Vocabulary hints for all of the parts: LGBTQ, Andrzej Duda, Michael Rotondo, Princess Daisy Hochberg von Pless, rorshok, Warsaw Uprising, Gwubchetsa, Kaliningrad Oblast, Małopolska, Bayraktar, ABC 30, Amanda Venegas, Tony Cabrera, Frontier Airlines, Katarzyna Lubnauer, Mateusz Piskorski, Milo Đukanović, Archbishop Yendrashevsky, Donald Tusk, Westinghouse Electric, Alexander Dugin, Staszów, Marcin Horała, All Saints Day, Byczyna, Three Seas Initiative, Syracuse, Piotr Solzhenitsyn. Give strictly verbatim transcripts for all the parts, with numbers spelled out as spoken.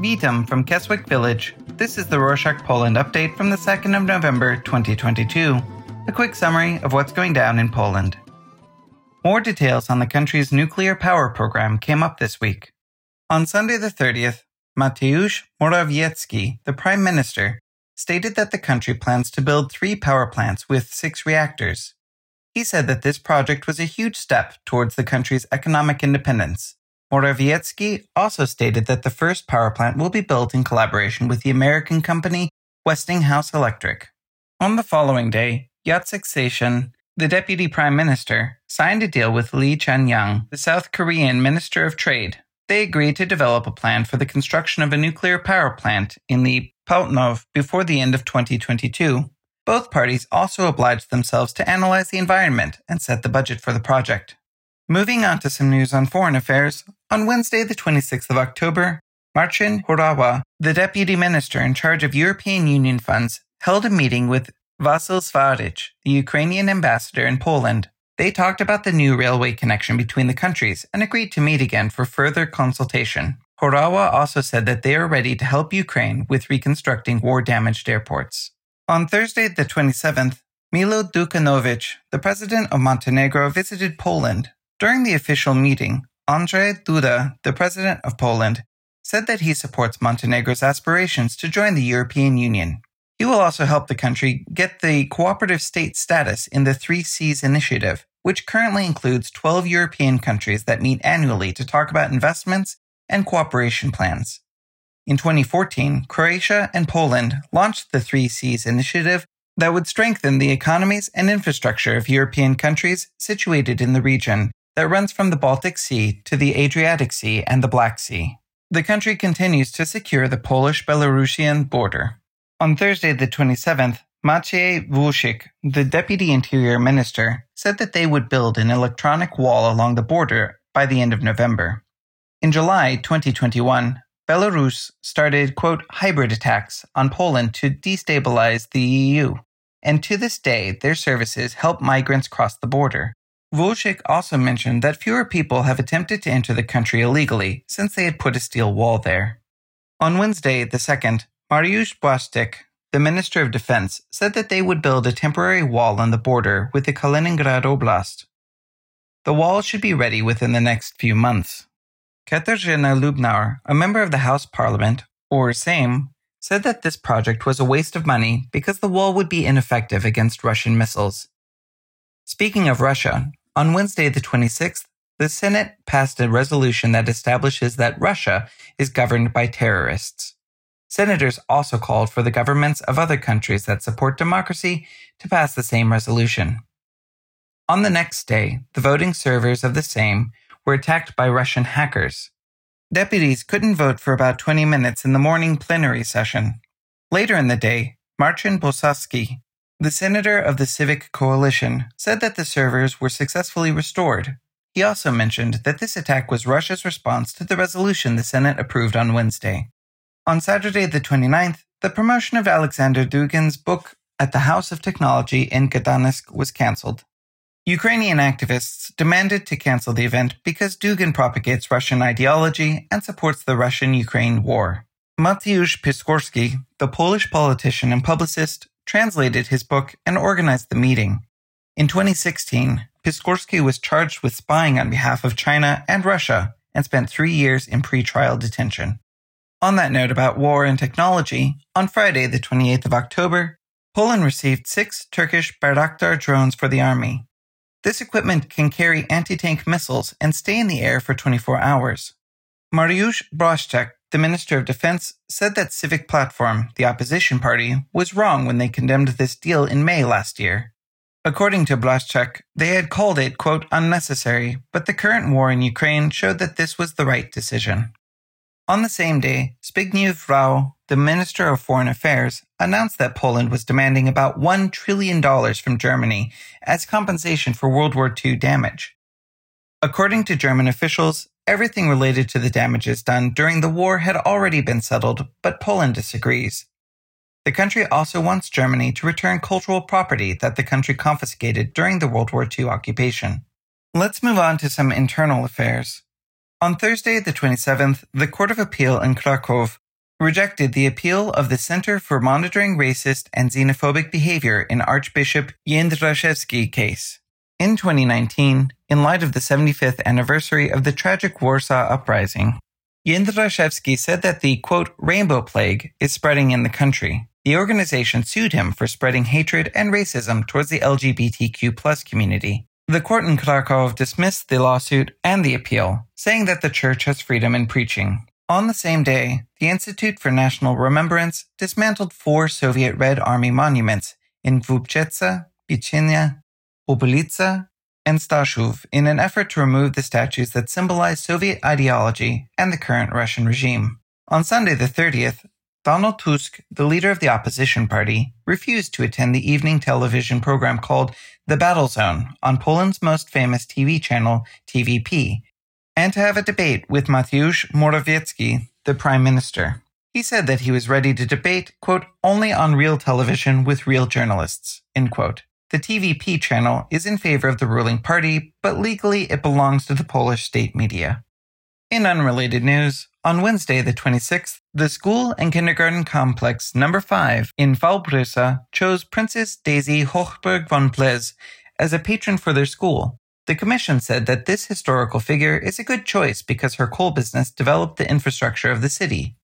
Witam from Keswick Village. This is the Rorshok Poland update from the second of November twenty twenty-two. A quick summary of what's going down in Poland. More details on the country's nuclear power program came up this week. On Sunday the thirtieth, Mateusz Morawiecki, the Prime Minister, stated that the country plans to build three power plants with six reactors. He said that this project was a huge step towards the country's economic independence. Morawiecki also stated that the first power plant will be built in collaboration with the American company Westinghouse Electric. On the following day, Yatsik Seishin, the Deputy Prime Minister, signed a deal with Lee Chan Young, the South Korean Minister of Trade. They agreed to develop a plan for the construction of a nuclear power plant in the Poutnov before the end of twenty twenty-two. Both parties also obliged themselves to analyze the environment and set the budget for the project. Moving on to some news on foreign affairs, on Wednesday the twenty-sixth of October, Marcin Horała, the Deputy Minister in charge of European Union funds, held a meeting with Vasil Svaric, the Ukrainian ambassador in Poland. They talked about the new railway connection between the countries and agreed to meet again for further consultation. Horała also said that they are ready to help Ukraine with reconstructing war-damaged airports. On Thursday the twenty-seventh, Milo Đukanović, the president of Montenegro, visited Poland. During the official meeting, Andrzej Duda, the president of Poland, said that he supports Montenegro's aspirations to join the European Union. He will also help the country get the cooperative state status in the Three Seas Initiative, which currently includes twelve European countries that meet annually to talk about investments and cooperation plans. In twenty fourteen, Croatia and Poland launched the Three Seas Initiative that would strengthen the economies and infrastructure of European countries situated in the region that runs from the Baltic Sea to the Adriatic Sea and the Black Sea. The country continues to secure the Polish-Belarusian border. On Thursday the twenty-seventh, Maciej Wuszyk, the Deputy Interior Minister, said that they would build an electronic wall along the border by the end of November. In July twenty twenty-one, Belarus started, quote, hybrid attacks on Poland to destabilize the E U, and to this day their services help migrants cross the border. Wojcik also mentioned that fewer people have attempted to enter the country illegally since they had put a steel wall there. On Wednesday, the second, Mariusz Błaszczak, the Minister of Defense, said that they would build a temporary wall on the border with the Kaliningrad Oblast. The wall should be ready within the next few months. Katarzyna Lubnauer, a member of the House Parliament, or Sejm, said that this project was a waste of money because the wall would be ineffective against Russian missiles. Speaking of Russia, on Wednesday the twenty-sixth, the Senate passed a resolution that establishes that Russia is governed by terrorists. Senators also called for the governments of other countries that support democracy to pass the same resolution. On the next day, the voting servers of the Sejm were attacked by Russian hackers. Deputies couldn't vote for about twenty minutes in the morning plenary session. Later in the day, Marcin Bosowski, the senator of the Civic Coalition, said that the servers were successfully restored. He also mentioned that this attack was Russia's response to the resolution the Senate approved on Wednesday. On Saturday the twenty-ninth, the promotion of Alexander Dugin's book at the House of Technology in Gdańsk was cancelled. Ukrainian activists demanded to cancel the event because Dugin propagates Russian ideology and supports the Russian-Ukraine war. Mateusz Piskorski, the Polish politician and publicist, translated his book and organized the meeting. In twenty sixteen, Piskorski was charged with spying on behalf of China and Russia and spent three years in pretrial detention. On that note about war and technology, on Friday the twenty-eighth of October, Poland received six Turkish Bayraktar drones for the army. This equipment can carry anti-tank missiles and stay in the air for twenty-four hours. Mariusz Błaszczak, the Minister of Defense, said that Civic Platform, the opposition party, was wrong when they condemned this deal in May last year. According to Błaszczak, they had called it, quote, unnecessary, but the current war in Ukraine showed that this was the right decision. On the same day, Spigniew Rau, the Minister of Foreign Affairs, announced that Poland was demanding about one trillion dollars from Germany as compensation for World War Two damage. According to German officials, everything related to the damages done during the war had already been settled, but Poland disagrees. The country also wants Germany to return cultural property that the country confiscated during the World War Two occupation. Let's move on to some internal affairs. On Thursday, the twenty-seventh, the Court of Appeal in Krakow rejected the appeal of the Center for Monitoring Racist and Xenophobic Behavior in Archbishop Yendrashevsky case. In twenty nineteen, in light of the seventy-fifth anniversary of the tragic Warsaw Uprising, Yendrashevsky said that the, quote, rainbow plague is spreading in the country. The organization sued him for spreading hatred and racism towards the L G B T Q plus community. The court in Krakow dismissed the lawsuit and the appeal, saying that the church has freedom in preaching. On the same day, the Institute for National Remembrance dismantled four Soviet Red Army monuments in Gwubchetsa, Byczyna, Obolica, and Staszów in an effort to remove the statues that symbolize Soviet ideology and the current Russian regime. On Sunday the thirtieth, Donald Tusk, the leader of the opposition party, refused to attend the evening television program called The Battle Zone on Poland's most famous T V channel, T V P, and to have a debate with Mateusz Morawiecki, the prime minister. He said that he was ready to debate, quote, only on real television with real journalists, end quote. The T V P channel is in favor of the ruling party, but legally it belongs to the Polish state media. In unrelated news, on Wednesday the twenty-sixth, the school and kindergarten complex number five in Wałbrzycha chose Princess Daisy Hochberg von Pless as a patron for their school. The commission said that this historical figure is a good choice because her coal business developed the infrastructure of the city.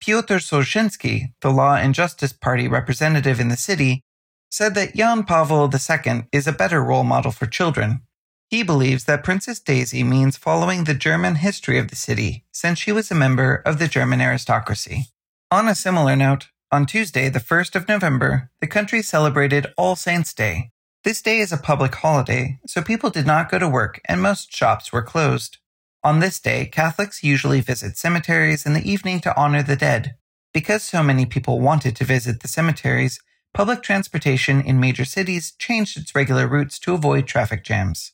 Piotr Solzhenitsyn, the Law and Justice Party representative in the city, said that Jan Paweł the Second is a better role model for children. He believes that Princess Daisy means following the German history of the city, since she was a member of the German aristocracy. On a similar note, on Tuesday, the first of November, the country celebrated All Saints' Day. This day is a public holiday, so people did not go to work and most shops were closed. On this day, Catholics usually visit cemeteries in the evening to honor the dead. Because so many people wanted to visit the cemeteries, public transportation in major cities changed its regular routes to avoid traffic jams.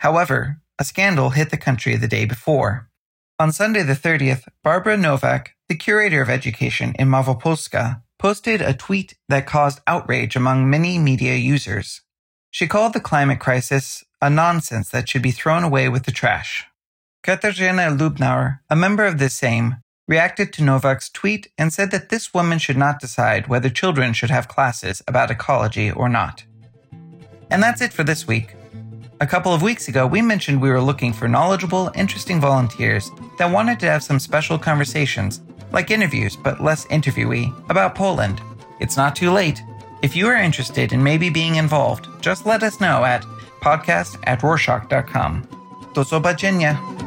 However, a scandal hit the country the day before. On Sunday the thirtieth, Barbara Nowak, the curator of education in Małopolska, posted a tweet that caused outrage among many media users. She called the climate crisis a nonsense that should be thrown away with the trash. Katarzyna Lubnauer, a member of this Sejm, reacted to Nowak's tweet and said that this woman should not decide whether children should have classes about ecology or not. And that's it for this week. A couple of weeks ago, we mentioned we were looking for knowledgeable, interesting volunteers that wanted to have some special conversations, like interviews but less interviewee, about Poland. It's not too late. If you are interested in maybe being involved, just let us know at podcast at rorshok dot com. Do zobaczenia!